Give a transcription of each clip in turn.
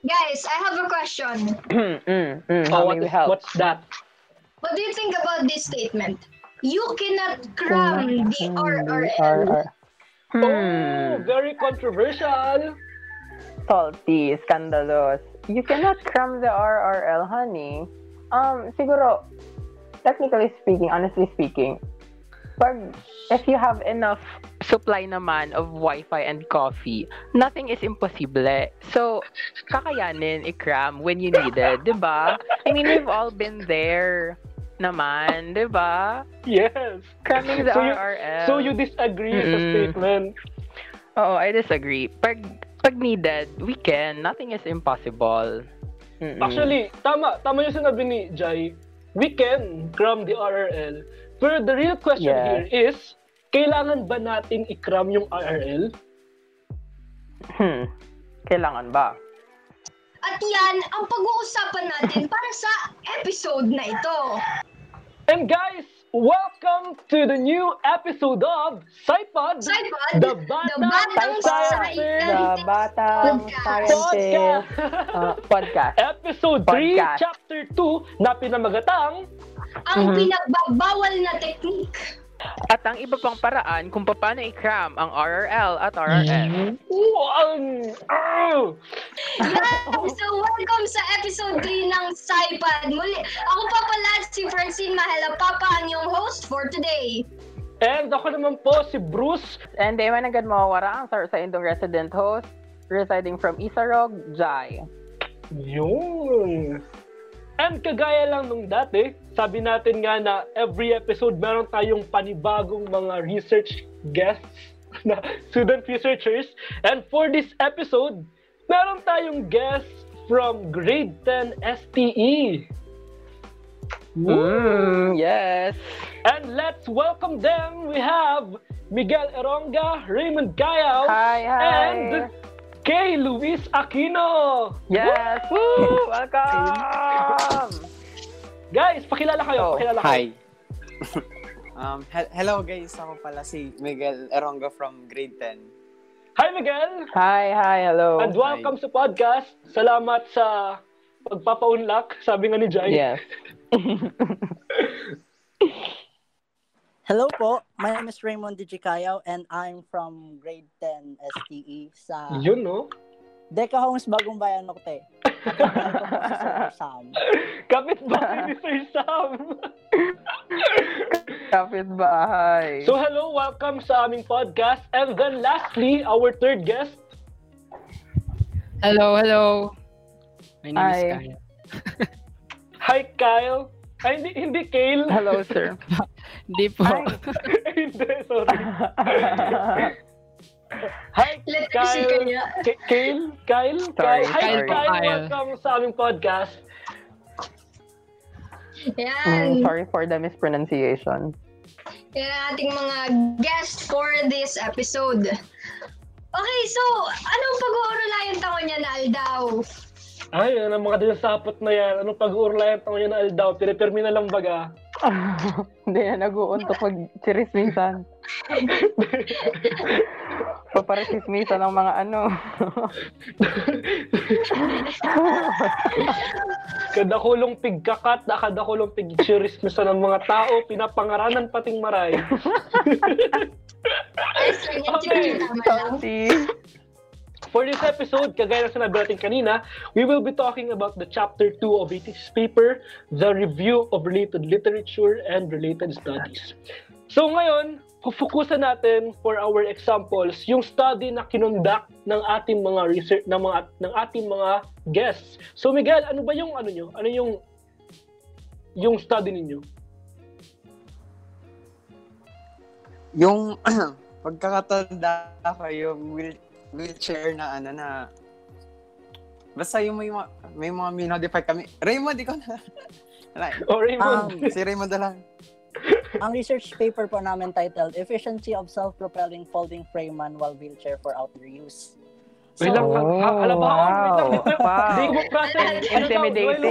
Guys, I have a question. What's that? What do you think about this statement? You cannot cram the RRL. Oh, very controversial. Salty, scandalous. You cannot cram the RRL, honey. Siguro, technically speaking, honestly speaking, if you have enough supply naman of Wi-Fi and coffee, nothing is impossible. So, kakayanin i-cram when you need it, di ba? I mean, we've all been there naman, di ba? Yes. Cramming the RRL. So, you disagree with the statement? Oo, I disagree. Pag needed, we can. Nothing is impossible. Actually, tama yung sinabi ni Jai. We can cram the RRL. But the real question here is, kailangan ba natin i-cram yung RRL? Kailangan ba? At yan ang pag-uusapan natin para sa episode na ito. And guys, welcome to the new episode of SciPod, the Batang Scientist Podcast. Episode 3, Chapter 2, na pinamagatang ang pinagbabawal na teknik at ang iba pang paraan kung paano i-cram ang RRL at RRS. Yeah, so welcome sa episode 3 ng SciPod. Muli, ako pa pala si Francine Mahela Papa, ang yung host for today. And ako naman po si Bruce. And Eman agad mawawara ang sa indong resident host, residing from Isarog, Jai. Yun! And kagaya lang nung dati, sabi natin nga na every episode meron tayong panibagong mga research guests na student researchers. And for this episode, meron tayong guests from grade 10 STE. Yes. And let's welcome them. We have Miguel Aronga, Raymond Gayao, and Kay Luis Aquino! Yes! Woo! Welcome! Guys, pakilala kayo! Hi! Hello guys! Ako pala si Miguel Aronga from grade 10. Hi Miguel! Hi! Hello! And welcome sa podcast! Salamat sa pagpapa-unlock, sabi nga ni Jai. Yes. Hello po, my name is Raymond D.G. Kayaw and I'm from grade 10 STE sa... Yun, no? Deka Hongs, Bagong Bayan, Nokte. Kapit-bahay ni Sir Sam! Kapit-bahay. So hello, welcome sa aming podcast. And then lastly, our third guest. Hello. My name is Kyle. Hi, Kyle. Ay, hindi Kale. Hello, sir. Hindi po. Sorry. Hi, Kyle. Kyle. Hi, Kyle. Welcome sa aming podcast. Yan. Sorry for the mispronunciation. Yan ang ating mga guests for this episode. Okay, so, anong pag-uurulayan taon niya na aldaw? Ay, yan ang mga dinasapot na yan. Anong pag-uurulayan taon niya na aldaw? Pinipermi na lang baga. Hindi na, nag-uuntok mag-sirismisan. Paparisismisan ang mga ano. Kadakulong pigkakat, kadakulong pig-sirismisan ang mga tao, pinapangaranan pating maray. Okay. For this episode, kagaya na sinabi natin kanina, we will be talking about the Chapter 2 of AT's paper, the Review of Related Literature and Related Studies. So ngayon, fukusan natin for our examples yung study na kinondak ng ating mga research, ng ating mga guests. So Miguel, ano ba yung ano nyo? Ano yung study ninyo? Yung pagkakatanda ko, yung wheelchair na ano na basta yung may mga minodify kami. Raymond, ikaw na Raymond. Si Raymond na lang. Ang research paper po namin titled Efficiency of Self-Propelling Folding Frame Manual Wheelchair for Outdoor Use. So, Wait lang. Intimidating.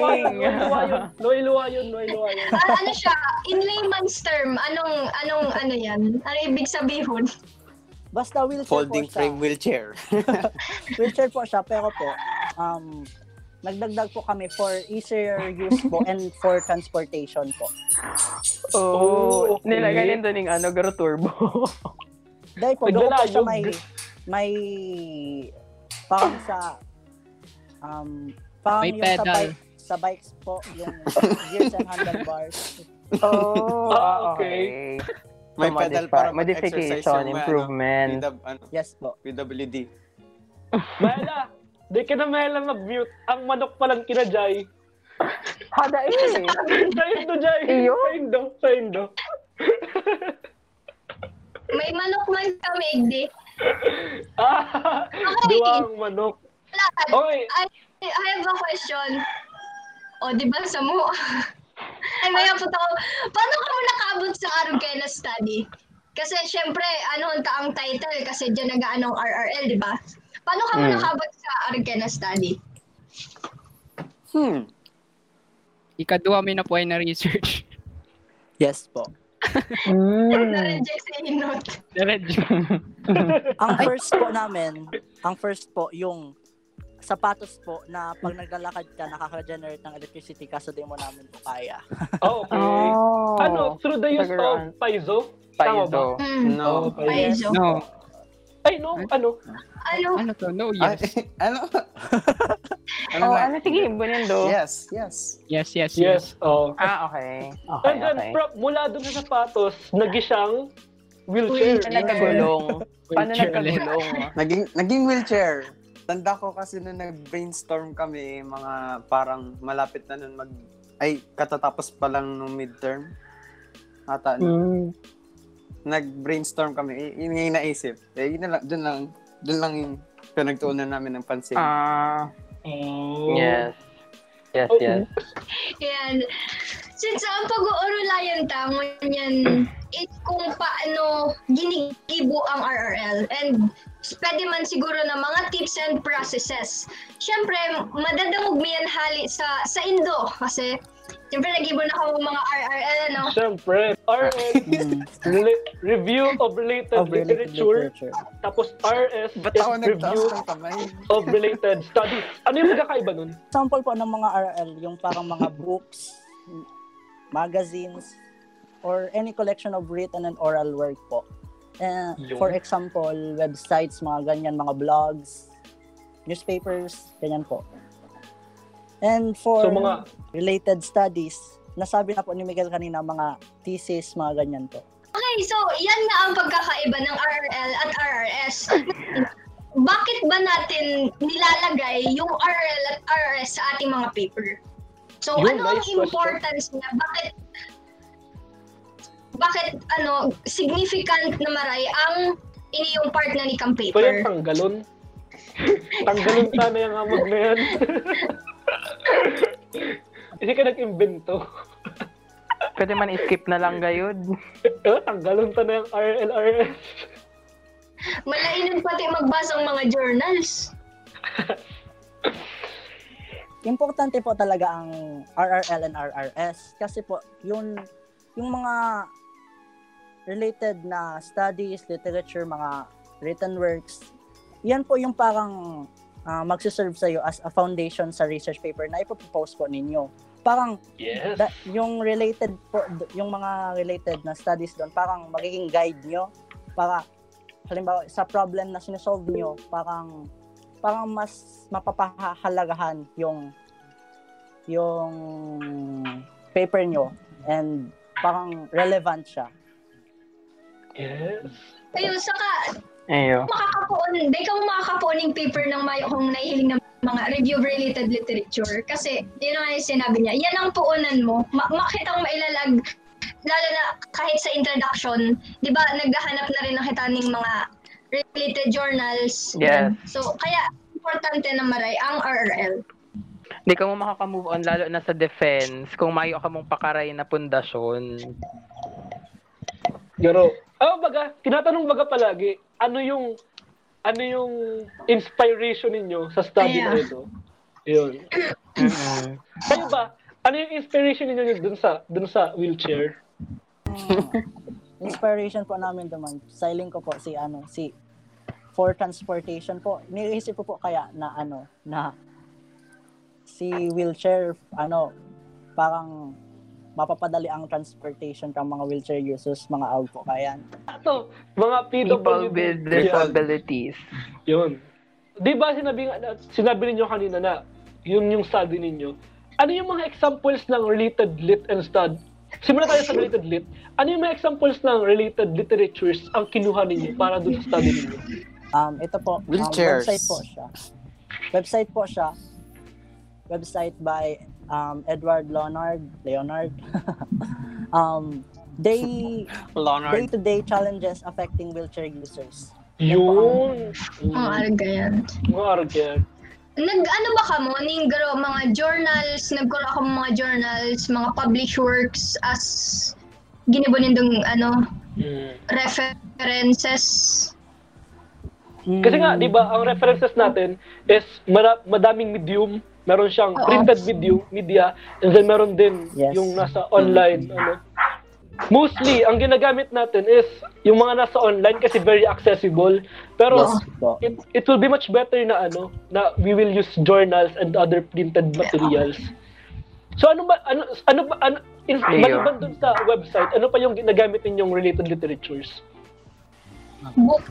Loy-luwa yun. Ano siya? In layman's term, ano yan? Ano ibig sabihin? Basta wheelchair folding frame wheelchair. Wheelchair po siya, pero po, nagdagdag po kami for easier use po and for transportation po. Oh, okay. Nilagay din doon yung ano, garo turbo. Dahil po, doon po siya may parang sa parang may yung pedal. Sa bikes po, yung gears and handlebars. Oh, okay. May so, pedal para modification, improvement. Yes po. PWD. Bala! Di ka na mahala mag-mute. Ang manok palang kinajay. Hada eh. Sayin do, Jay. Sayin do. May manok man sa Megdi. Ah! Duwang manok. Oy! I have a question. O, di ba sa mo? Ay, may apot ako. Paano ka mo nakabot sa Arugela study? Kasi, syempre, ano ang title? Kasi dyan nagaan ng RRL, di ba? Paano ka mo nakabot sa Arugela study? Ikadua may napuhay na research. Yes po. Na-reject sa inot. Ang first po, yung sapatos po na pag naglalakad ka, nakaka-generate ng electricity kaso di mo namin po kaya. Oh, okay. Oh, ano, through the use of Piezo? Piezo. No. Piezo. No. Ay, no. Ano to? No, yes. Ano? Sige, bunendo. Yes. Oh. Ah, okay. And then, mula doon sa sapatos, nagisang wheelchair. Paano nagkagulong? Naging wheelchair. Tanda ko kasi nung nag-brainstorm kami, mga parang malapit na nun katatapos pa lang nung midterm. Ata, nag-brainstorm kami, yun yung naisip. Doon lang yung pinagtuunan namin ng pansin. Yes. Yan. Since ang pag-uulayan tamo yan, kung paano ginigibo ang RRL. And pwede man siguro na mga tips and processes. Siyempre, madadamog yan hali sa Indo. Kasi, siyempre, nag-ibon ako ng mga RRL, ano? Siyempre, RRL, review of related literature. Tapos, RS, review of related studies. Ano yung magkakaiba nun? Sample po ng mga RRL, yung parang mga books, magazines, or any collection of written and oral work po. For example, websites, mga ganyan, mga blogs, newspapers, ganyan po. And for mga related studies, nasabi na po ni Miguel kanina, mga thesis, mga ganyan po. Okay, so yan na ang pagkakaiba ng RRL at RRS. Bakit ba natin nilalagay yung RRL at RRS sa ating mga paper? So yun, ano ang importance niya? Bakit significant na maray ang iniyong part na ni Kang Paper? So yung tanggalon? Tanggalon sana yung amag na yan. Hindi ka nag-invento. Pwede man i-skip na lang gayod. Tanggalon ta na yung RLRS. Malainan pati magbasang mga journals. Importante po talaga ang RRL and RRS kasi po yung mga related na studies, literature, mga written works, yan po yung parang magsiserve sa'yo as a foundation sa research paper na ipopropose po ninyo. Parang yung mga related na studies doon, parang magiging guide nyo para halimbawa sa problem na sinosolve nyo, parang mas mapapahalagahan yung paper nyo and parang relevant siya. Yes. Ayun, saka makakapuon yung paper ng Mayo kung nahihiling ng mga review-related literature. Kasi, yun ang sinabi niya. Yan ang puunan mo. Makitang mailalag, lalo na kahit sa introduction. Di ba, naghahanap na rin nakita ng mga related journals. Yes. So, kaya, importante na maray ang RRL. Hindi ka mo makaka-move on lalo na sa defense kung mayo ka mong pakaray na pundasyon. Garo. Tinatanong baga palagi, ano yung inspiration ninyo sa study na ito? Ayun. Kayo ba? Ano yung inspiration ninyo dun sa wheelchair? Inspiration po namin naman. Siling ko po si for transportation po. Niisip ko po kaya na si wheelchair, parang mapapadali ang transportation ng mga wheelchair users, mga alpokayan. So, mga people with disabilities. Yun. Di ba sinabi ninyo kanina na, yun yung study ninyo, ano yung mga examples ng related lit and stud? Simula tayo sa related lit. Ano yung mga examples ng related literatures ang kinuha ninyo para dun sa study ninyo? Ito po, website po siya. Website by Edward Leonard. Day-to-day challenges affecting wheelchair users. Yun! Mga arga yan. Ba ka mo? Ninggaro, mga journals, nagkuro ako mga journals, mga published works as ginibunin dong, references. Kasi nga, di ba, ang references natin is madaming medium. Meron siyang printed media, and then meron din yung nasa online. Mostly, ang ginagamit natin is yung mga nasa online kasi very accessible. Pero it will be much better na na we will use journals and other printed materials. So maliban dun sa website, ano pa yung ginagamit ninyong related literatures? Book.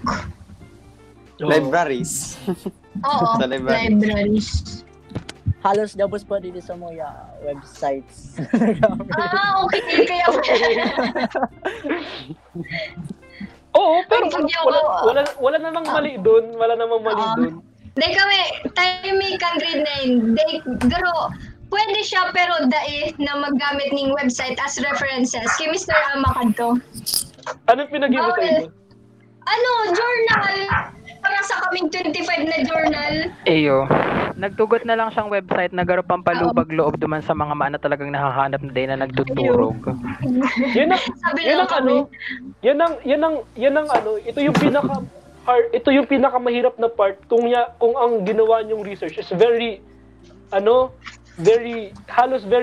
Libraries. Sa libraries. Halos dapat pa din sa mga websites. Okay. Kaya oo, pero wala namang mali doon. Dahil kami, timing kang grade 9. Dahil, garo, pwede siya pero dahil na maggamit ng website as references. Kay Mr. Amakad to. Anong pinag-iba sa'yo? Journal. Para sa kaming 25 na journal. Nagtugot na lang siyang website na garo pampalubag loob duman sa mga maana talagang nahahanap na din na nagtuturog. Ito yung pinakamahirap na part kung ang ginawa niyong research is very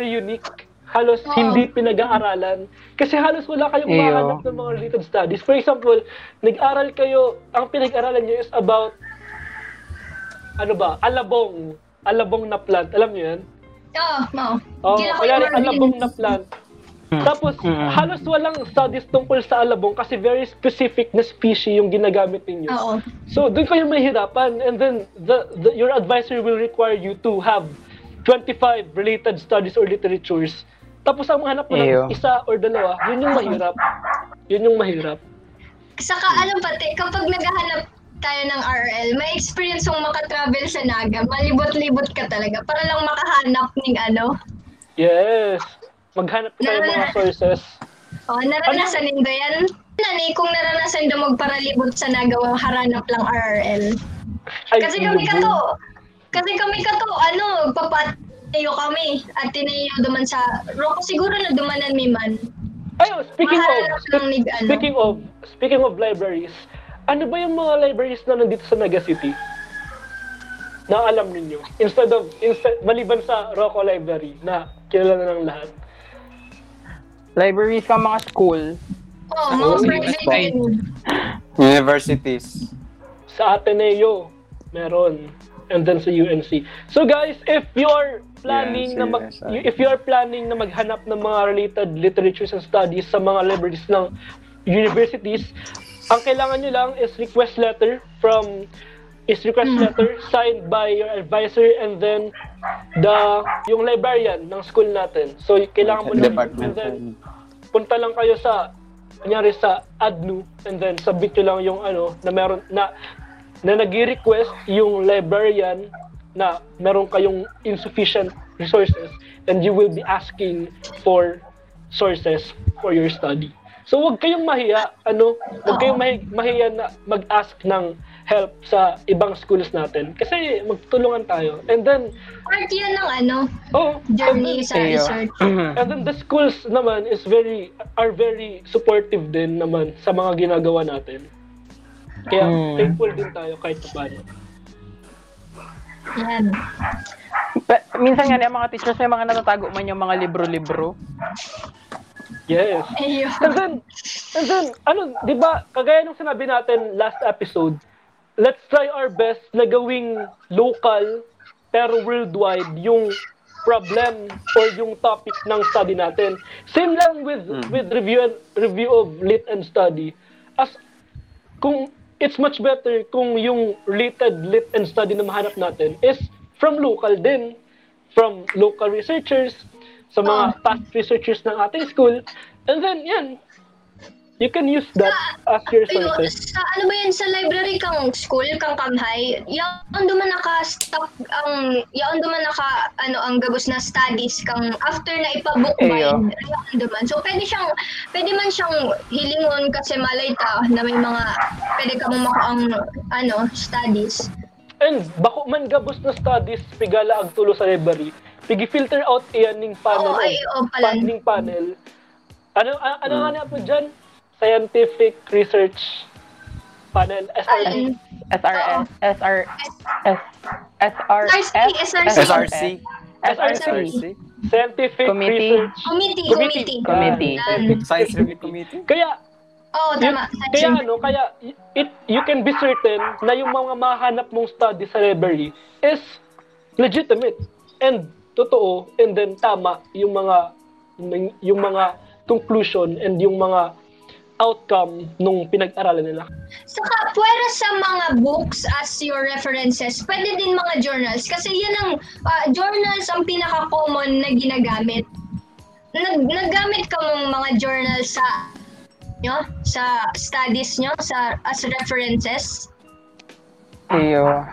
unique. Halos hindi pinag-aaralan kasi halos wala kayong mahanap ng mga related studies. For example, nag-aral kayo, ang pinag-aralan niyo is about alabong na plant. Alam niyo 'yan? Alabong na plant. Tapos halos walang studies tungkol sa alabong kasi very specific na species yung ginagamit niyo. So, doon kayo mahihirapan, and then your advisor will require you to have 25 related studies or literatures. Tapos ang hanap mo lang isa or dalawa, yun yung mahirap. Saka pati, kapag naghahanap tayo ng RL, may experience yung makatravel sa Naga, malibot-libot ka talaga para lang makahanap ng Yes! Maghanap tayo ng mga sources. Naranasan din ba yan? Kung naranasan daw magparalibot sa Naga, haranap lang RRL. Kasi kami kato, papatayo kami at tinayo duman sa Roko, siguro na dumanan ni man. Speaking of libraries, ano ba yung mga libraries na nandito sa Naga City? Na alam ninyo, instead maliban sa Roko Library na kilala na ng lahat. Libraries sa mga school. Private universities. Sa Ateneo, meron. And then sa UNC. So guys, if you are planning na maghanap ng mga related literatures and studies sa mga libraries ng universities, ang kailangan nyo lang is request letter signed by your advisor and then yung librarian ng school natin. So kailangan mo and then punta lang kayo sa ADNU and then submit nyo lang yung na nag-request yung librarian na meron kayong insufficient resources and you will be asking for sources for your study. So wag kayong mahiya, mahiya na mag-ask ng help sa ibang schools natin kasi magtulungan tayo. And then part yan ng journey sa research. And then the schools naman is very supportive din naman sa mga ginagawa natin. Kaya thankful din tayo kahit paano. Yan. Minsan nga yung mga teachers may mga natatago man yung mga libro-libro. Yes. And then di ba, kagaya nung sinabi natin last episode, let's try our best na gawing local pero worldwide yung problem or yung topic ng study natin. Same lang with review of lit and study. As kung it's much better kung yung related lit and study na mahanap natin is from local din, from local researchers, sa mga past researchers ng ating school, and then yan. You can use that as your sources. Ano ba yan, sa library kang school, kang Kamhay, yaon duman naka ang gabos na studies kang after na ipabook ba yun, yaon duman. So, pwede man siyang hilingon kasi malay ta na may mga, pwede ka mong studies. And, bako man gabos na studies, pigala ang tulo sa library, pigi-filter out iyan ng panel. Ano po dyan? Scientific Research Panel, SRC. Scientific Research Committee. Science Review Committee. Kaya you can be certain na yung mga mahanap mong study sa library is legitimate and totoo, and then tama yung mga conclusion and yung mga outcome nung pinag-aralan nila. Saka, pwera sa mga books as your references, pwede din mga journals. Kasi yan ang, journals ang pinaka-common na ginagamit. Naggamit ka mong mga journals sa studies nyo, as references. Eyo.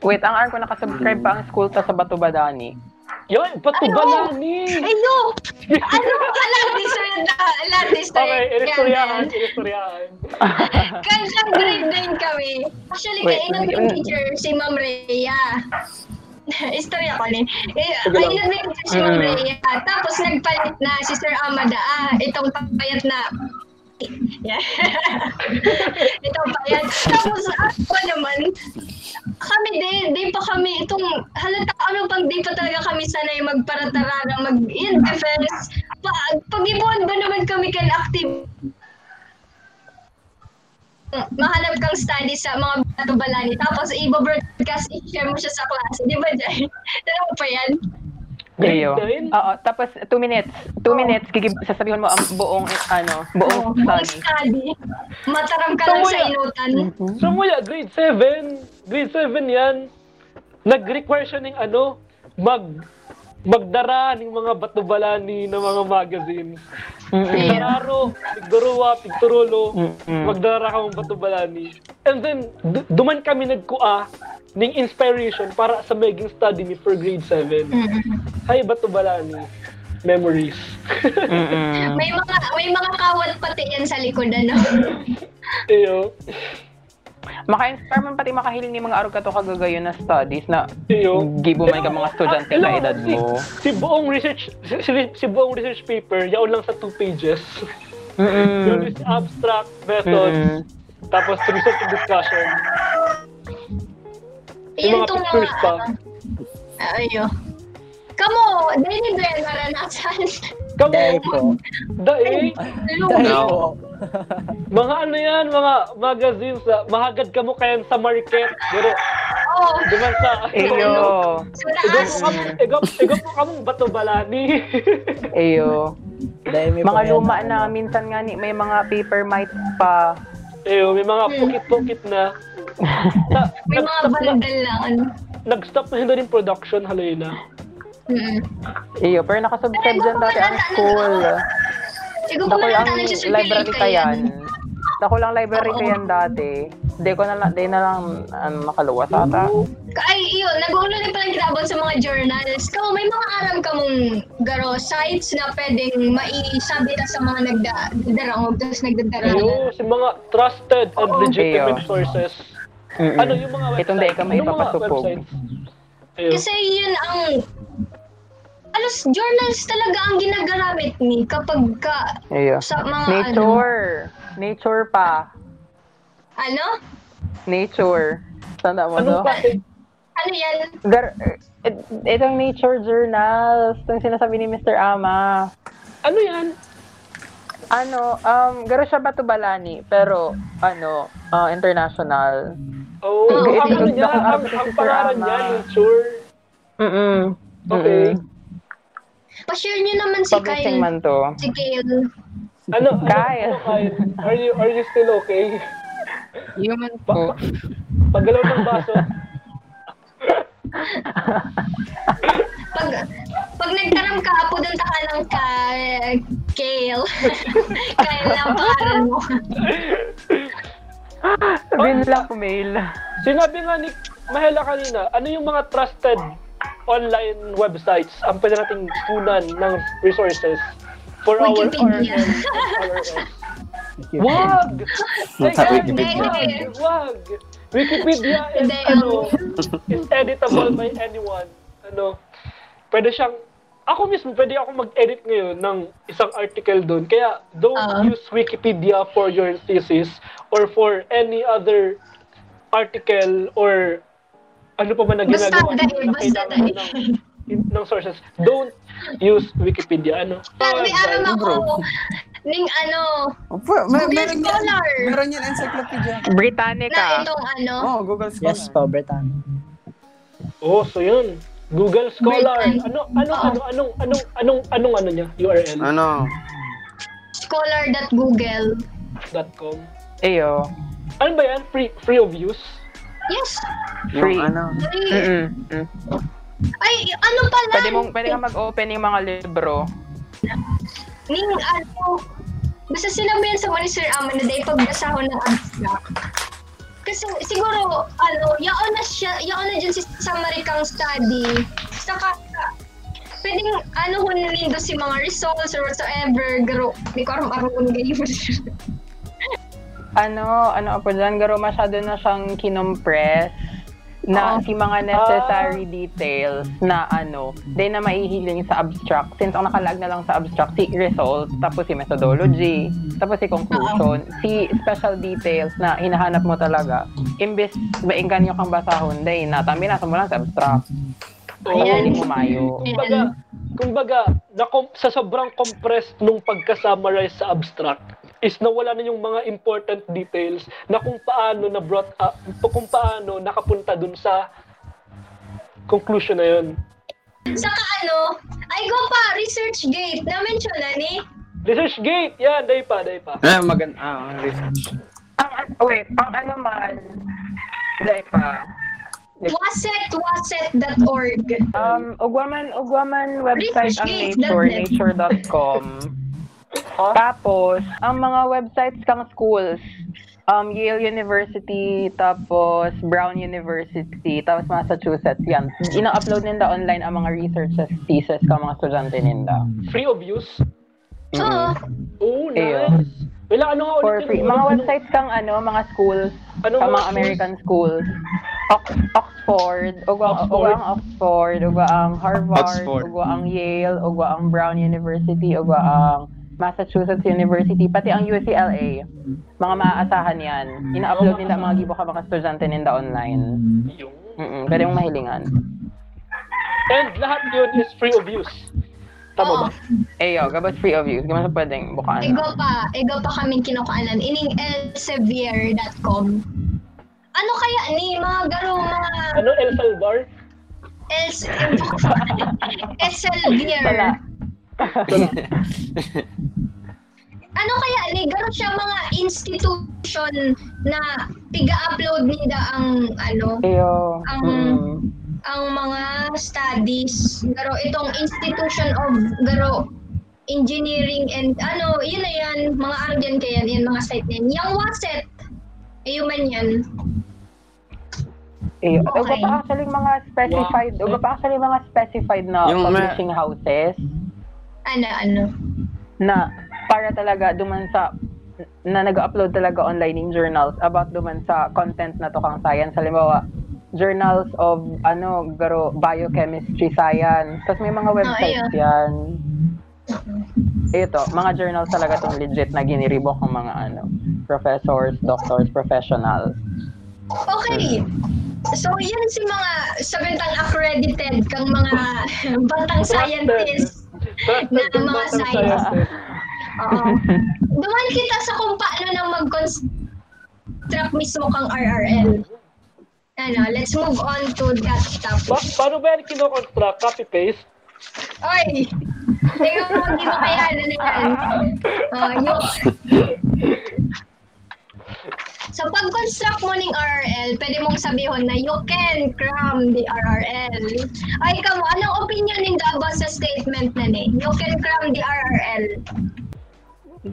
Wait, ang arm ko nakasubscribe pa ang school ta sa Batubadani. Yun, Batubadani! Inistoryahan. Kansang grade din kami. Actually, kainan ng teacher si Ma'am Rhea. Istorya ko rin. Kainan ng teacher si Ma'am Rhea. Tapos nagpalit na si Sir Amada. Itong payat na... Yeah. Itong payat. Tapos ako naman, kami di pa kami itong halata di pa talaga kami sanay magparatarara, mag-in-defense. Pag-ibuan ba naman kami kan active? Mahanap kang study sa mga Batubalani, tapos i-broadcast, i-share mo siya sa klase. Di ba, Jai? Tanong pa yan? Gayo. Oo, tapos 2 minutes. 2 minutes, sasabihin mo ang buong study. Mataram ka lang sa inutan. So, mula, grade 7. Grade 7 yan. Nag-require siya ng magdara ng mga Batubalani ng mga magazines. Pigdararo, Pigdurua, Pigturulo, magdara ka ng Batubalani. And then, duman kami nagkua ng inspiration para sa maging study ni for grade 7. Hi, Batubalani. Memories. May mga kawat pati yan sa likod, Eyo. Maka-inspire man pati makahiling ni mga arugkato kagagayon na studies na gibo man ka mga estudyante na edad mo. Si buong research paper, yaon lang sa 2 pages. Yun is abstract methods, tapos research and discussion. Yung mga pictures pa. Ayo. Kamo, dahil ba yan maranasan? Dahil ko. Mga yan, mga magazines, mahagad ka mo kayan sa market. Diba sa... Igap mo kamong Batubalani. Eyo. Mga luma na minsan nga ni, may mga paper might pa. Eyo, may mga pukit-pukit na. May mga bandal lang. Nag-stop na hindi rin production, halay na. Eyo, pero nakasubscribe dyan dati ang school. Dako lang library ka yan. Dati. Di na lang makaluwas ata. Ay, yun. Nag-uulo na palang kitabot sa mga journals. Kamo, may mga aram ka mong garo sites na pwedeng maisabi na sa mga nagdadarangog, tapos nagdadarangan. Ayun, sa mga trusted and legitimate sources. Ano yung mga websites? Itong di ka may papasupog. Kasi yun ang... Alas, journals talaga ang ginagamit ni kapag ka sa mga Nature pa. Ano? Nature. Tanda mo, no? Ano yan? Itong nature journals. Itong sinasabi ni Mr. Ama. Ano yan? Garo siya Batubalani. Pero, international. Oh, ang pangalan niya, nature. Okay. Pa-share nyo naman si Kyle. Man to. Si Kyle. Ano? Kyle. Are you still okay? Human po. Paggalaw ng baso. Pag nagtaram ka, punta ka ng Kyle. Kyle lang parang mo. Sabihin lang mail. Sinabi nga ni Mahela kanina, ano yung mga trusted online websites ang pwede nating punan ng resources for our RRS? Wag! Wag! Wikipedia is, is editable by anyone. Ano? Pwede siyang, ako mismo, pwede ako mag-edit ngayon ng isang article doon. Kaya, don't use Wikipedia for your thesis or for any other article or ano pa man na ginagawa ng sources. Don't use Wikipedia. Ano? May alam ako. Ning ano? Google Scholar. Meron yan encyclopedia. Britannica. Na itong ano? Oh, Google Scholar. Yes po, Britannica. Oh, so yun. Google Scholar. Anong niya? URL. Ano? scholar.google.com. Eyo. Ano ba yan? Free of use? Yes. Free. Ay, ano pala? Pwede ka mag-open yung mga libro. Ning ano? Basta sinabi yan sa mga ni Sir Amon na dahil pagbasa ko ng abstract. Kasi siguro, ano, yaon na dyan si Samarikang study. Saka, pwedeng, ano, hunin doon si mga results or whatsoever, garo. Hindi ko aram-aram ngayon. Ano po dyan, garo, masyado na siyang kinompress na si mga necessary details na ano, dahil na maihiling sa abstract. Since ang nakalag na lang sa abstract, si results, tapos si methodology, tapos si conclusion, si special details na hinahanap mo talaga. Imbes maingganyo kang basahon, dahil natambi na mo lang sa abstract. Kaya hindi kumayo. Kumbaga, sa sobrang compressed nung pagka-summarize sa abstract, is nawala na yung mga important details na kung paano na brought up, kung paano nakapunta dun sa conclusion na yun. Saka ano, ay go pa, Research Gate, na-mention na ni? Research Gate, yan, day pa. Maganda, research. Wait, pang ano man, day pa. Waset.org. Ugwaman website ang nature.com. Huh? Tapos, ang mga websites kang schools, Yale University, tapos Brown University, tapos Massachusetts, yan. Ina-upload ninda online ang mga researches, thesis ka mga estudyante ninda. Free of use? Oo. Oo, nice. Wala, ano nga ulit free. Mga websites kang ano, mga schools, ano mga American schools. Oxford, uga ang Harvard, uga ang Yale, uga ang Brown University, uga ang Massachusetts University, pati ang UCLA. Mga maaasahan yan. Ina-upload nila mga gibo ka mga estudyante nila online. Pwede mong mahilingan. And lahat yun is free of use. Tama ba? Eyo, gabas free of use. Gano'n pwedeng bukaan. Ego pa kaming kinukaanan. Ining Elsevier.com. Ano kaya ni mga garo mga... Ano? Elsevier? Elsevier. Ano kaya ni garo siya mga institution na piga-upload nila ang ano ang mga studies garo itong institution of garo engineering and ano yun na yan mga argent kayan yan mga site niyan yung Waset ayuman yan. Eh, okay. Uga pa actually mga specified na yung publishing houses. Ano? Na para talaga duman sa na nag-upload talaga online in journals about duman sa content na to kang science. Halimbawa, journals of biochemistry science. Tapos may mga websites yan. Ito, mga journals talaga tong legit na giniribok ng mga professors, doctors, professionals. Okay. So, yan si mga sa bentang accredited kang mga batang scientists. Na mga science. Duman kita sa kung paano nang mag-construct mismo kang RRL. Let's move on to that topic. Paano ba yan kinoconstruct? Copy-paste? Ay! Teka mo, hindi mo kaya ano na yan. So, pag-construct mo ng RRL, pwede mong sabihon na you can cram the RRL. Ay, kamo, anong opinion ng Davao sa statement na ni? You can cram the RRL.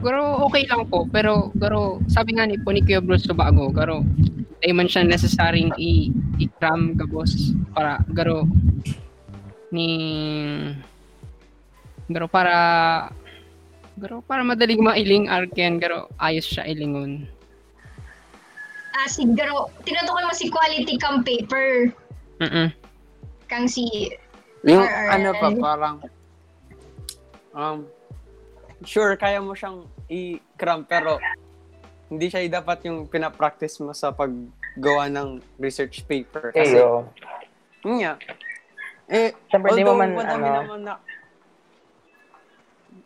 Garo, okay lang po. Pero sabi nga ni po ni Kiyobros so bago, garo, ay man siya necessaryng i-cram gabos para, garo, ni... Garo, para madaling mailing arken, garo, ayos siya ilingon. Ah, si garo, tinutukoy mo si quality kang paper. Kang si... Yung RRL. Ano pa, parang... Sure, kaya mo siyang i-cram, pero hindi siya dapat yung pinapractice mo sa paggawa ng research paper. Kasi, yeah. Siyempre, although man,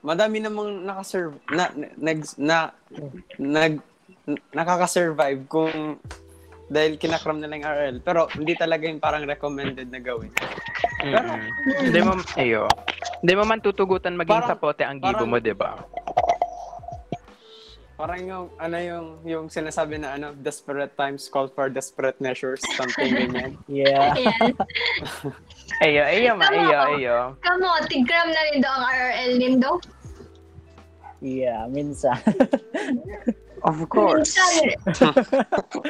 madami namang nakasurvive, nakakasurvive kung dahil kinakram na lang yung RRL, pero hindi talaga yung parang recommended na gawin. Pero, Hindi mo man tutugutan maging parang, sapote ang gibo mo, diba? Parang yung sinasabi na desperate times call for desperate measures, something ganyan. Yeah. Ayo. Kamo, tigram na rin daw ang RRL nindo. Yeah, minsan. Of course.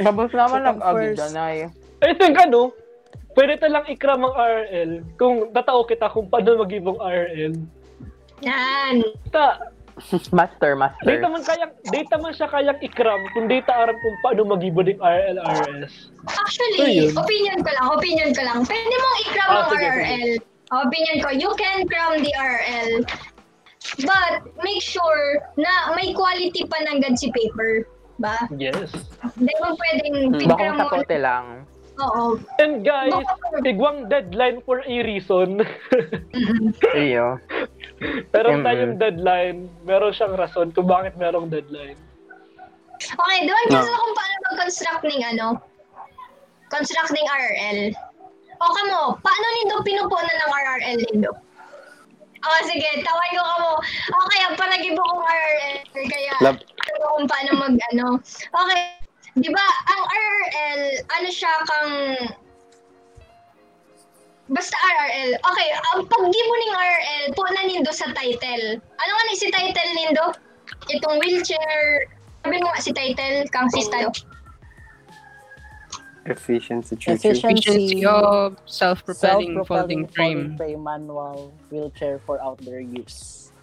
Babos naman nag-agid na eh. I think pwede talang ikram ang RRL kung tatao kita kung paano mag-ibong RRL. Yan! Master. Data man siya kayang ikram kung data aram kung paano mag-ibong ng RRL, RRS. Actually, opinion ko lang. Pwede mong ikram ang RRL. Opinion ko, you can cram the RRL. But, make sure na may quality pa ng gansi paper. Ba? Yes. Hindi mo pwedeng pikram mo. Bakong takote lang. Oo. And guys, bigwang deadline for a reason. Iyo. Meron tayong deadline, meron siyang rason kung bakit merong deadline. Okay, doon gusto kung paano mag-construct ng RRL. O kamo, paano nindo pinupunan ng RRL nindo? Oh, sige, tawag ko kamo. Okay, ang panagibo kong RRL, kaya kung paano mag. Okay. Diba, ang RRL, basta RRL. Okay, ang pag-gibo ng RRL, punan nindo sa title. Ano nga si title nindo? Itong wheelchair, sabi mo nga si title, kang si style. Efficiency of self-propelling folding frame manual wheelchair for outdoor use.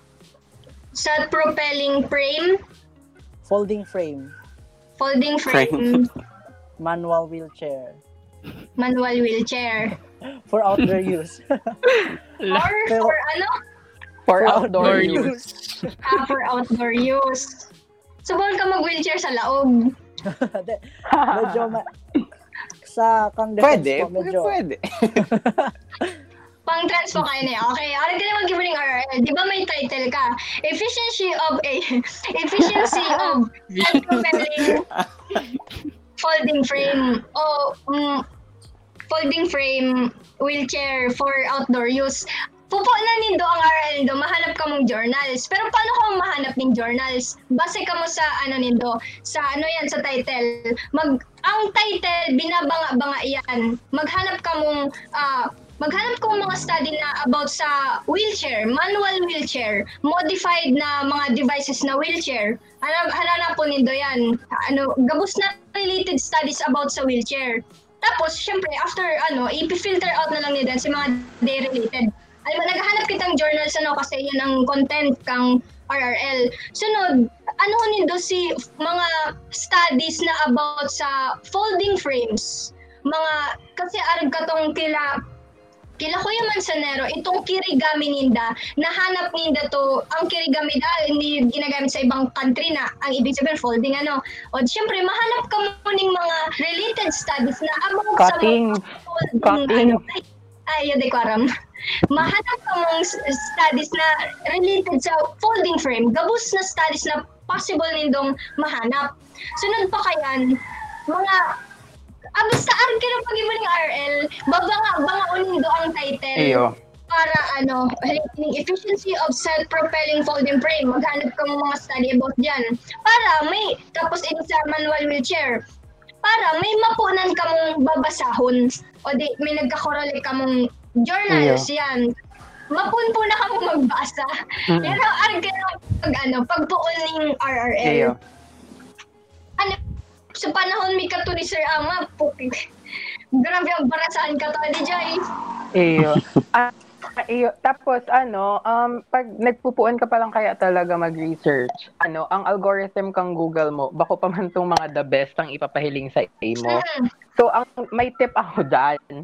Self-propelling frame? Folding frame. Manual wheelchair. For outdoor use. For outdoor use. For outdoor use. Subukan ka mag-wheelchair sa laog. Sa kang defense po, medyo. Pwede. Pang-transpo kayo na yan. Okay, alam ka na mag-give ng RRL. Di ba may title ka? Efficiency of self-propelling folding frame wheelchair for outdoor use. Pupo na nindo ang RRL nindo, mahanap ka mong journals. Pero paano ka mahanap ng journals? Base ka mo sa sa title. Ang title, binabanga-banga yan. Maghanap ko mga study na about sa wheelchair, manual wheelchair, modified na mga devices na wheelchair. Hanap po nindo yan. Gabos na related studies about sa wheelchair. Tapos, syempre, after, ipifilter out na lang niyan sa mga day-related. Alam mo, naghahanap kitang journals, kasi yun ang content kang RRL. Sunod, nindo si mga studies na about sa folding frames. Kasi arag ka tong Kila Kuya Manzanero, itong Kirigami ninda, nahanap ninda to, ang Kirigami hindi ginagamit sa ibang country na, ang ibig sabihin, folding O, syempre, mahanap ka muning mga related studies na about cutting, sa mga folding. Mahanap ka mong studies na related sa folding frame. Gabos na studies na possible nindong mahanap. Sunod pa kayan, mga... basta RRL, babanga-banga nindo ang title. Iyo. para ano, efficiency of self-propelling folding frame. Maghanap ka ng mga study about dyan. Para may, tapos in sa manual wheelchair, para may mapunan ka mong babasahon. O di, may nagkakorelate ka mong journals, yeah. Yan. Mapunpun na ka mong magbasa. Mm-hmm. Yan ang pagpuon ng RRL. Yeah. Sa panahon may kato ni Sir Ama, grabe ang barasaan ka to, DJ. Iyo. Tapos pag nagpupuan ka pa lang kaya talaga mag-research. Ang algorithm kang Google mo, bako pa man tong mga the best ang ipapahiling sa mo. So ang may tip ako diyan.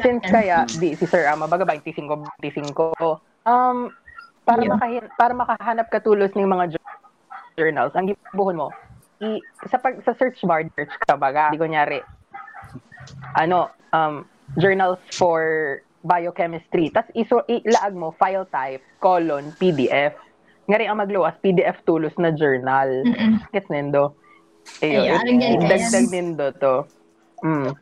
Since kaya di si Sir Ama baga 25. Para makahanap ka tulos ng mga journals, ang gibuhon mo. Sa search bar, search ka baga. Di kunyari. Journals for biochemistry. Tapos ilaag mo, file type, colon, PDF. Nga rin ang magluwas, PDF tulos na journal. Gets nindo? Dagdag nindo to.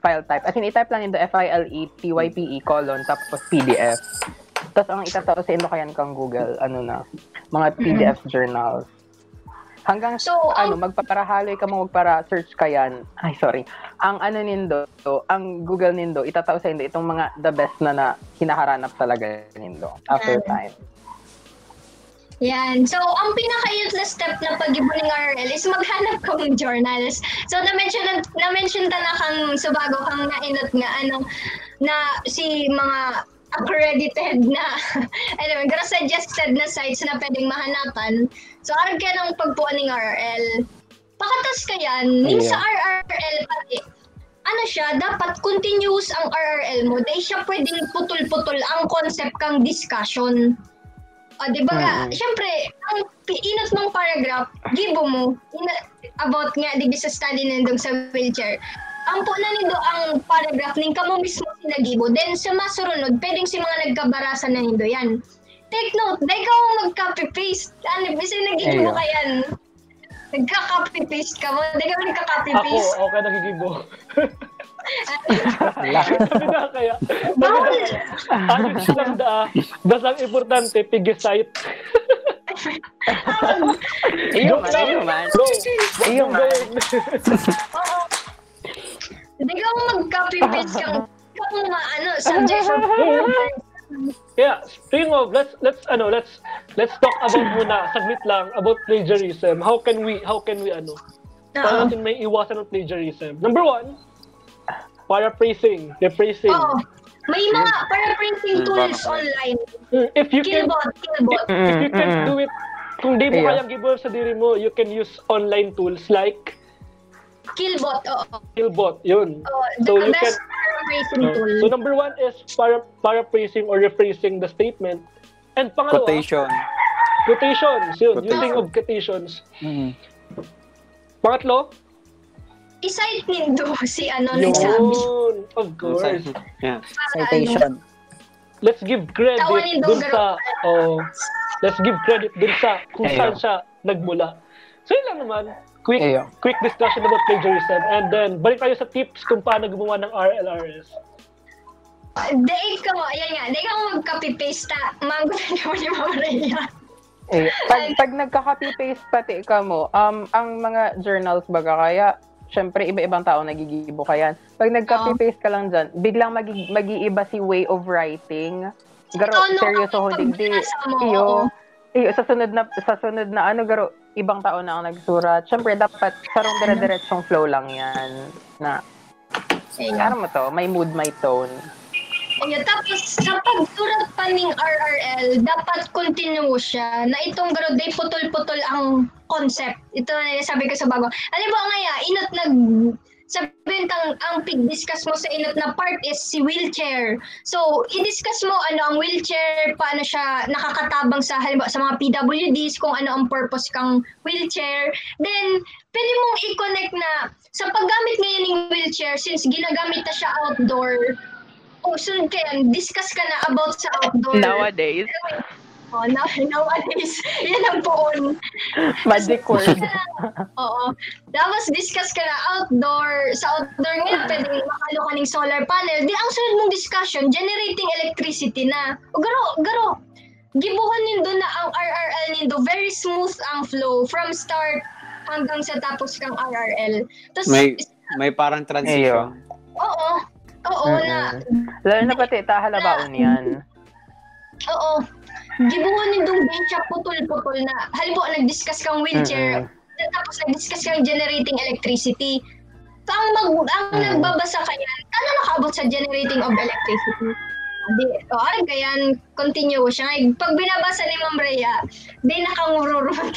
File type. As in, itype lang nindo, FILE, PYPE, colon, tapos PDF. Tapos ang itatao sa kayan kang Google, mga PDF journals. Hanggang magpaparahaloy ka mong magpara-search ka yan. Ay, sorry. Ang ang Google nindo, itataw sa indo itong mga the best na hinaharanap talaga nindo after time. Yan. So, ang pinaka-useless step na pag-ibon ng RRL is maghanap ka ng journals. So, na-mention na kang subago kang nainot nga, na si mga accredited na suggested na sites na pwedeng mahanapan. So, arang kaya ng pagpuan ng RRL. Pakatas ka yan, sa RRL pati, dapat continuous ang RRL mo dahil siya pwedeng putol-putol ang concept kang discussion. O, diba ka? Siyempre, ang inot mong paragraph, gibo mo, about nga, diba sa study nandong sa wheelchair, ampo na nindo ang paragraph ning kamo mismo sinagibo. Then sa masurunod, pwedeng si mga nagkabarasa na nindo yan. Take note, dahil ka mag-copy-paste. Bisa nagigibo ka yan. Nagka-copy-paste ka mo. Dahil ka nagka-copy-paste. Ako, nagigibo. Sabi kaya. Ayos lang dasang importante, pigi-site. Iyo man. Oo. Hindi ka mag-copy-paste ka. Hindi ka subject for paper. Yeah, speaking of, let's talk about muna saglit lang about plagiarism. How can we para natin may iwasan ng plagiarism? Number one, paraphrasing. Oh, may mga paraphrasing tools online. If you can do it, kung di mo kayang gibo sa diri mo, you can use online tools like Quillbot. Quillbot, yun. So you can So number one is paraphrasing or rephrasing the statement, and pangalawa, quotations. Yun, using of quotations. Pangatlo, i-cite nindo si nagsabi. Of course. Yeah. Citation. Let's give credit dun sa kung saan siya nagmula. So yun lang naman. Quick discussion about plagiarism, and then balik tayo sa tips kung paano gumawa ng RLRS. Dahil ka mag-copy-paste naman yung mga raya. Pag nagka-copy-paste pati ka mo, ang mga journals baga kaya, syempre iba-ibang tao nagigibo ka yan. Pag nag-copy-paste ka lang dyan, biglang mag-iiba si way of writing. Seryoso, hindi. Sa sunod na garo, ibang tao na ang nagsurat. Siyempre, dapat sarong dire-diretsong flow lang yan. May mood, may tone. Tapos, sa pagsurat pa ng RRL, dapat continuous siya. Na itong garo, day putol-putol ang concept. Ito na sabi ko sa bago. Alam mo nga, inot sabihin kang ang pig-discuss mo sa inot na part is si wheelchair. So, i-discuss mo ang wheelchair, paano siya nakakatabang sa halimbawa sa mga PWDs, kung ano ang purpose kang wheelchair. Then, pwede mong i-connect na sa paggamit ngayon ng wheelchair, since ginagamit na siya outdoor, discuss ka na about sa outdoor. Nowadays. Oh, nowadays, yan ang poon. Magic word. Oo. Tapos discuss ka na outdoor. Sa outdoor nga, pwede makalo ka ng solar panel. Di, ang sunod mong discussion, generating electricity na. O garo. Gibuhan nindo na ang RRL nindo. Very smooth ang flow. From start hanggang sa tapos kang RRL. Tapos, may parang transition. Oo. Oo na. Lalo na pati, tahalabaon yan. Oo. Gibuhan nindong bench ang putol-putol na. Halimbawa, nag-discuss kang wheelchair. Tapos nag-discuss kang generating electricity. So, ang nagbabasa ka yan, ano nakaabot sa generating of electricity? Ay, ganyan, continue siya. Pag binabasa ni Ma'am Rhea, di nakangururot.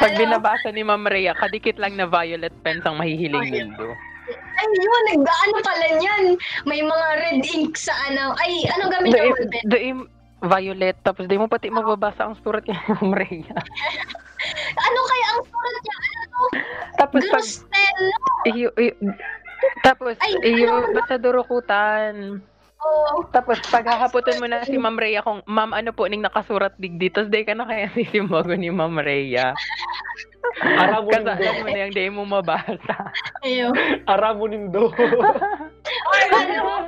Pag binabasa ni Ma'am Rhea, kadikit lang na violet pens ang mahihiling nindo. Ay, yun, nagdaano pala niyan. May mga red ink sa ano. Ay, ano gamit ang wallpen? Doon, violet. Tapos di mo pati mababasa ang surat niya, Maria. Ano kaya ang surat niya? Ano to? Tapos Grustelo. Tapos, basta durukutan. Oh. Tapos paghahaputin mo na si Ma'am Rhea kung, Ma'am, ano po ning nakasurat digdi? Tapos di ka na kaya sisimbago ni Ma'am Rhea. Kasaan mo na yung day mo mabasa. Ayaw. Aramunindo. Or ano.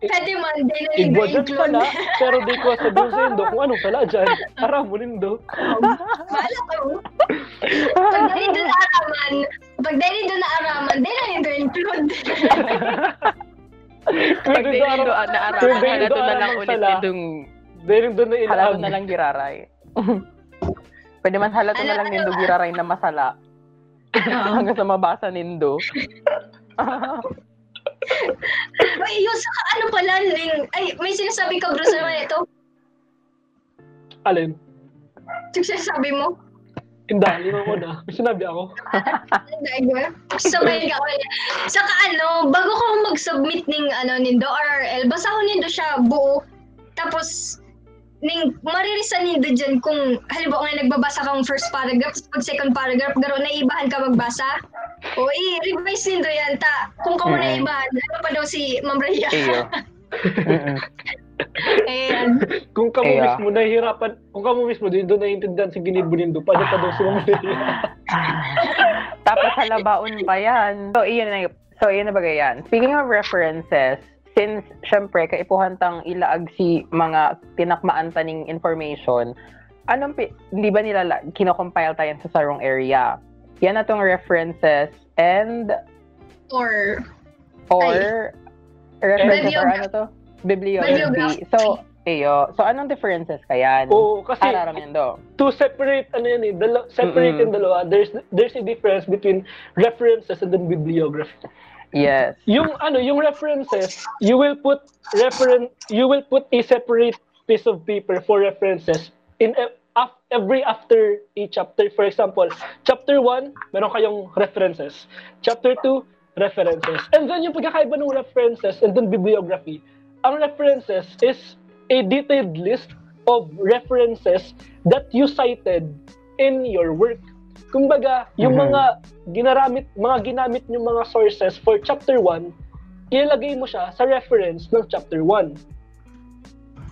Pwede Monday na yung day-include. Pala, pero di ko sabihin sa Indo kung ano pala dyan. Aramunindo. Mahala ko. Pag day-include na araman, day na yung day-include. Pag dinidoan na araman, nato na lang ulit nindong halato na lang giraray. Pwede man halato na lang nindo giraray na masala. Hanggang sa mabasa nindo. Ay, yun sa ano pala, Ling? Ay, may sinasabi ka, Bruce, naman ito? Alin? Yung sinasabi mo? Indah, lima mo na. May sinabi ako. Sabay ka ulit. Saka bago ko mag-submit ng nindo RRL, basahon nindo siya buo. Tapos, maririsan nindo dyan kung, halimbawa ngayon nagbabasa kang first paragraph, pag second paragraph, garo, naibahan ka magbasa. O, i-revise nindo yan, ta. Kung ka mo naibahan, ano pa daw si Ma'am Rhea? Ayan. Kung kamo mismo doon naiintindihan si Ginibunindo pa daw si Ma'am Rhea. Tapos halabaon pa yan. So iyan na bagay yan. Speaking of references, since syempre kaipuhan tang ilaag si mga tinakmaan taning information, hindi ba nila kinocompile tayo sa sarong area? Yan na tong references and or references or ano to? Bibliography. So anong differences kaya? Oo, kasi to separate yung dalawa, there's a difference between references and then bibliography. Yes. Yung references, you will put a separate piece of paper for references in after a chapter. For example, chapter 1, meron kayong references. Chapter 2, references. And then yung pagkakaiba ng references and then bibliography. Ang references is a detailed list of references that you cited in your work. Kumbaga, yung mga ginamit yung mga sources for chapter 1, ilalagay mo siya sa reference ng chapter 1.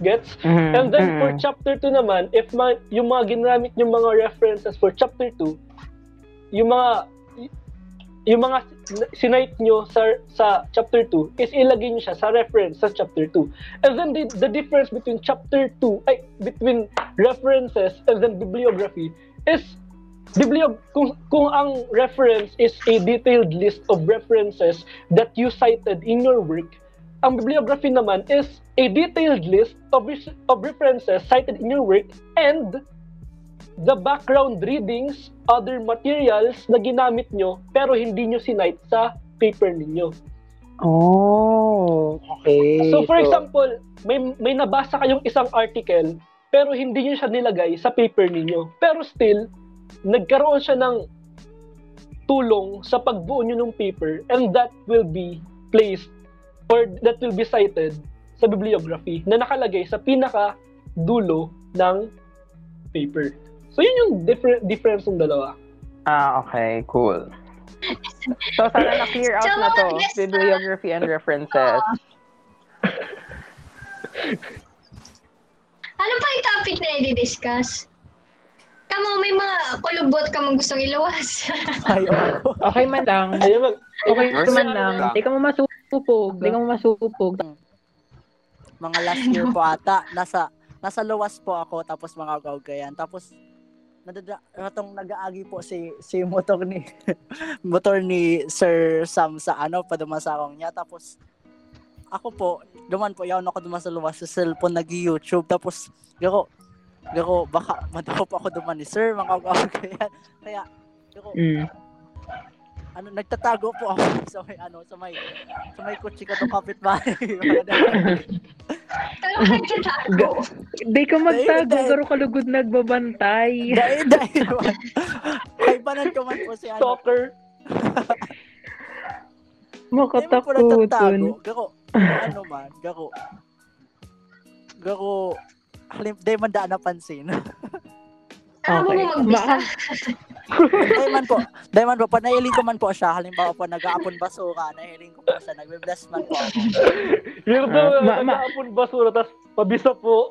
Gets? Mm-hmm. And then for chapter 2 naman, if yung mga ginamit yung mga references for chapter 2, yung mga sinite nyo sa chapter 2 is ilagay nyo siya sa reference sa chapter 2. And then the difference between between references and then bibliography is kung ang reference is a detailed list of references that you cited in your work, ang bibliography naman is a detailed list of references cited in your work and the background readings, other materials na ginamit nyo pero hindi nyo sinite sa paper ninyo. Oh, okay. So for example, may nabasa kayong isang article pero hindi nyo siya nilagay sa paper ninyo. Pero still, nagkaroon siya ng tulong sa pagbuo nyo ng paper and that will be placed or that will be cited sa bibliography na nakalagay sa pinaka-dulo ng paper. So, yun yung difference ng dalawa. Ah, okay. Cool. So, sana na-clear out na to. Bibliography and references. ba yung topic na i-discuss? Kamo, may mga kulubot ka mong gustong ilawas. Ay, okay man lang. Okay man lang. Di ka mo masupog. Mga last year po ata. Nasa luwas po ako, tapos mga gawgayan. Tapos, ratong nag-aagi po si motor ni Sir Sam sa padumasakong niya. Tapos, ako po, duman po, yaw na ako duman sa luwas sa cellphone, nag-YouTube. Tapos, Dako, baka madako pa ako duman ni sir, makakagayan. Kaya, dako, nagtatago po ako sa may kutsi ko itong kapitbahay. Nagtatago. Di ko magtago, pero kalugod nagbabantay. Dahil, kaibanan ko man po si Stalker. Makatakutin. Dako, hindi man daan napansin. Okay. Dahil man po, panahiling ko man po siya. Halimbawa po, nag-aapon basura. Nahiling ko po siya. Nag-bless man po ako. Yung nag-aapon basura, tapos pabisa po.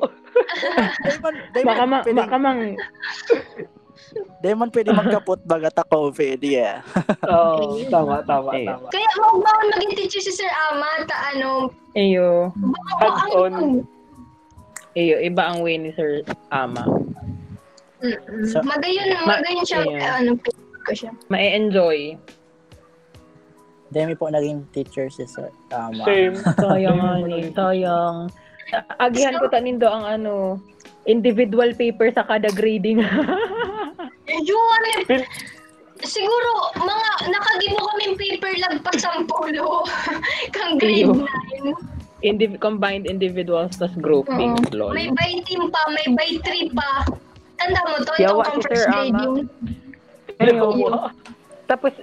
Dahil man pwede magkapot bagat ako, pwede eh. Oo, tama. Kaya magbawon maging teacher si Sir Ama, Eyo. Hands-on. Eyo, iba ang way ni Sir Ama. So, magayon siya. Ma-enjoy. Demi po naging teacher si Sir Ama. Same. Sayang. Agihan ko tanindo ang individual paper sa kada grading. Siguro, mga nakagibo kaming paper lang pa 10 kang grade 9. Combined individuals plus grouping. Lol. May by team pa, may by three pa. Tanda mo to, itong conference grading.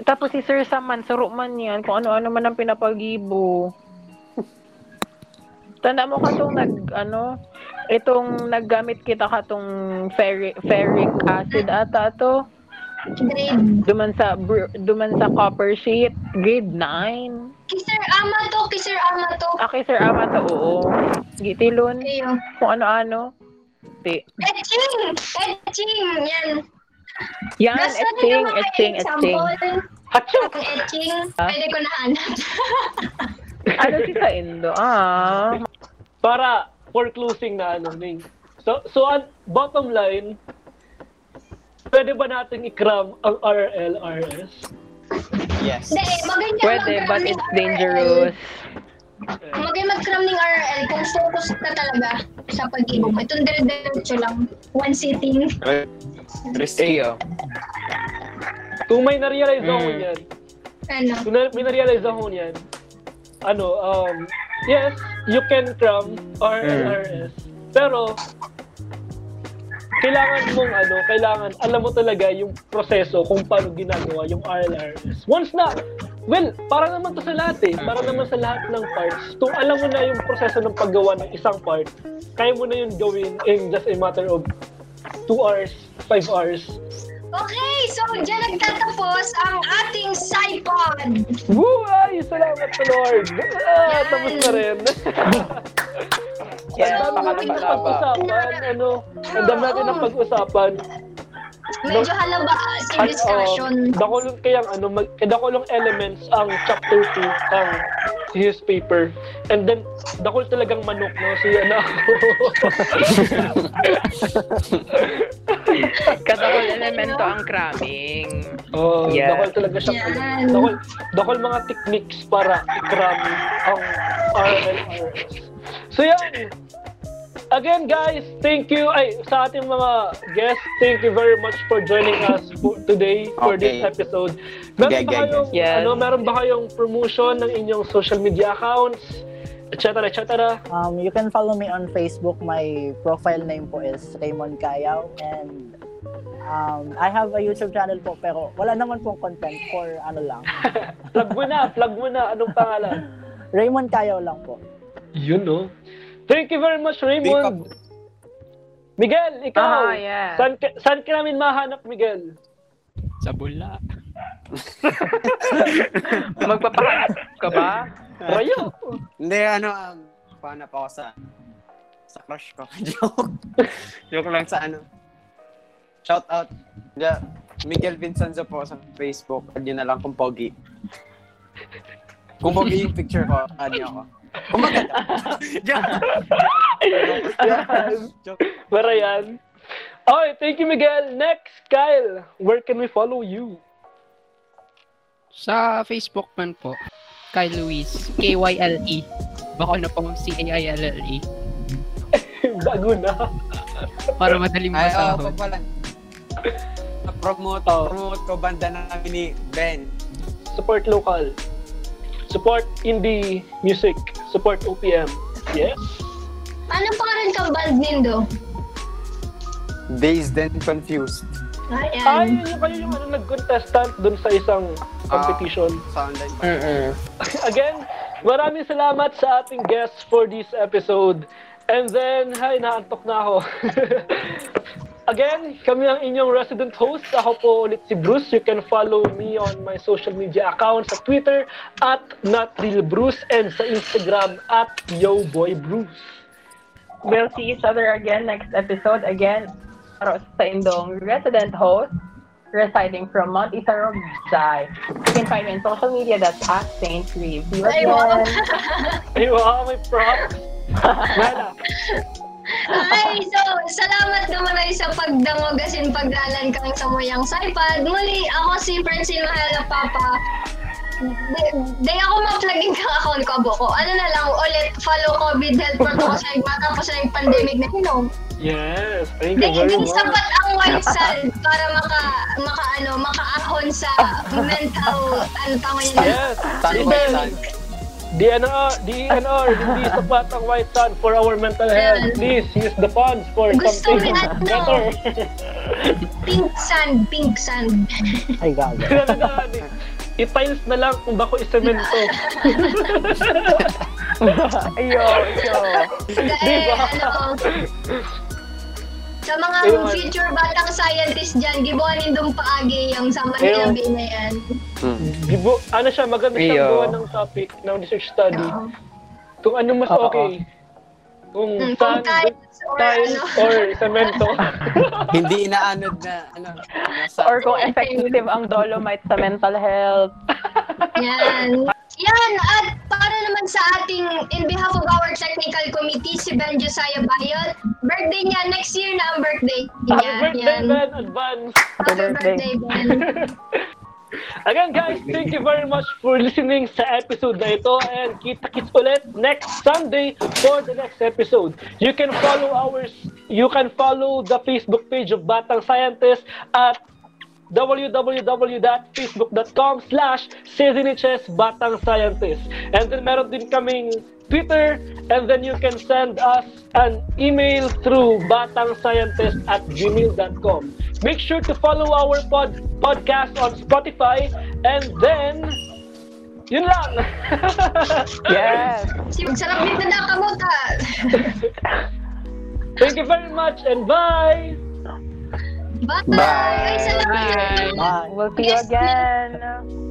Tapos si Sir Saman, suro man yan, kung ano-ano man ang pinapag-ibo. Tanda mo ka itong naggamit kita ka itong ferric acid ata to. Duman sa copper sheet, grade 9. Kay Sir Ama to. Ah, kay Sir Ama to, oo. Gitilon. Kung ano-ano. Etching! Yan, etching. Hatching! Etching, pwede ko nahanap. Ano si sa Indo? Ah. Para for closing na ning. So, bottom line, pwede ba natin i-cram ang RRL, RRS? Yes. Pwede, but it's dangerous. Magay mag-cram ng RRL kung focus na talaga sa pag-ibog. Itong dire-diretso lang. One sitting. Risteyo. Kung may na-realize ako niyan. Kung may na-realize ako niyan. Yes, you can cram RRL, RRS. Pero, kailangan alam mo talaga yung proseso kung paano ginagawa yung RLRS. Para naman to sa lahat para naman sa lahat ng parts. Kung alam mo na yung proseso ng paggawa ng isang part, kaya mo na yun gawin in just a matter of 2 hours, 5 hours. Okay, so dyan nagtatapos ang ating SciPod. Woo! Ay, salamat sa Lord! Tapos na rin. Ang dami natin pag-usapan. Medyo halaba sa discussion. Dakolong elements ang chapter 2 ang his paper. And then, dakol talagang manok, no? So, yan ako. Kadakol elemento ang cramming. Oh, yeah. Dakol talaga siya. Dakol mga techniques para i-cram ang RLRS. So yan, again guys, thank you sa ating mga guests. Thank you very much for joining us today for this episode. Meron ba kayong promotion ng inyong social media accounts, etc.? You can follow me on Facebook. My profile name po is Raymond Gayao, and I have a YouTube channel po, pero wala naman pong content for lang. Plug mo na. Anong pangalan? Raymond Gayao lang po. Yun, no? Thank you very much, Raymond. Miguel, ikaw. Saan ka namin mahanap, Miguel? Sa bula. Magpapahanap ka ba? Hindi, pahanap ako sa sa crush ko. Joke. Joke lang sa ano. Shout out. Yeah. Miguel Vincenzo po sa Facebook. Add nyo na lang kung pogi. Kung pogi yung picture ko, add nyo ako. Kung maganda. Joke. Para yan. Alright, thank you Miguel. Next, Kyle. Where can we follow you? Sa Facebook man po. Kyle Luis. K-Y-L-E. Baka na pang C-A-I-L-L-E. Bago na. Para madaling masaho. Ay, oh, pagpalan. Promote ko banda namin ni Ben. Support local. Support indie music. Support OPM. Yes? Ano pa rin kang bald nindo? Dazed and Confused. Ayan. Ay, yun kayo yung ano, nag-contestant dun sa isang competition. Sa online. Again, maraming salamat sa ating guests for this episode. And then, hi, naantok na ako. Again, kami ang inyong resident host. Ako po ulit si Bruce. You can follow me on my social media accounts sa Twitter @NotRealBruce and sa Instagram @YoBoyBruce. We'll see each other again next episode. Again, Ross sa Indong resident host, residing from Mount Isarog, Jai. You can find me on social media. That's @SaintReeves. Ay, wow! Ay, wow! May props! Mala! Ay, so, salamat naman ay sa pagdangog as in pagdalan kang samuyang SciPod. Muli, ako si Francine Mahal Papa. Day ako ma-plugging kang account ko, Boko. Ano na lang, ulit, follow COVID health protocol sa matapos na yung pandemic na hinom. Yes, thank you very much. Hindi sapat ang white salt para makaahon sa mental, ano tawag yun? Yes, white salt. DNR, hindi sapat ang white sun for our mental health. Please use the funds for something better. Pink sand. Ay, gaga. I-tiles na lang kung bako isemento. Ayo. Diba? Sa mga future batang scientist dyan, gibuan nindong paagi yung sa Manila Bay na yan. Ano siya, maganda siyang gawa ng topic ng research study. Kung ano mas okay. Kung tiles or cemento. Hindi inaanod na or kung effective ang dolomite sa mental health. Yan, at para naman sa ating, in behalf of our technical committee, si Ben Josiah Bayot. Birthday niya, next year na ang birthday niya. Happy birthday, Ben! Advance! Happy birthday, Ben! Again, guys, thank you very much for listening sa episode na ito. And kita-kits ulit next Sunday for the next episode. You can follow the Facebook page of Batang Scientist at www.facebook.com/CZNHS Batang Scientist. And then meron din kaming Twitter, and then you can send us an email through batangscientist@gmail.com. Make sure to follow our podcast on Spotify, and then yun lang. Yes. Sarap dito na kamuta. Thank you very much and bye. Bye. Bye. Bye. We'll see you again.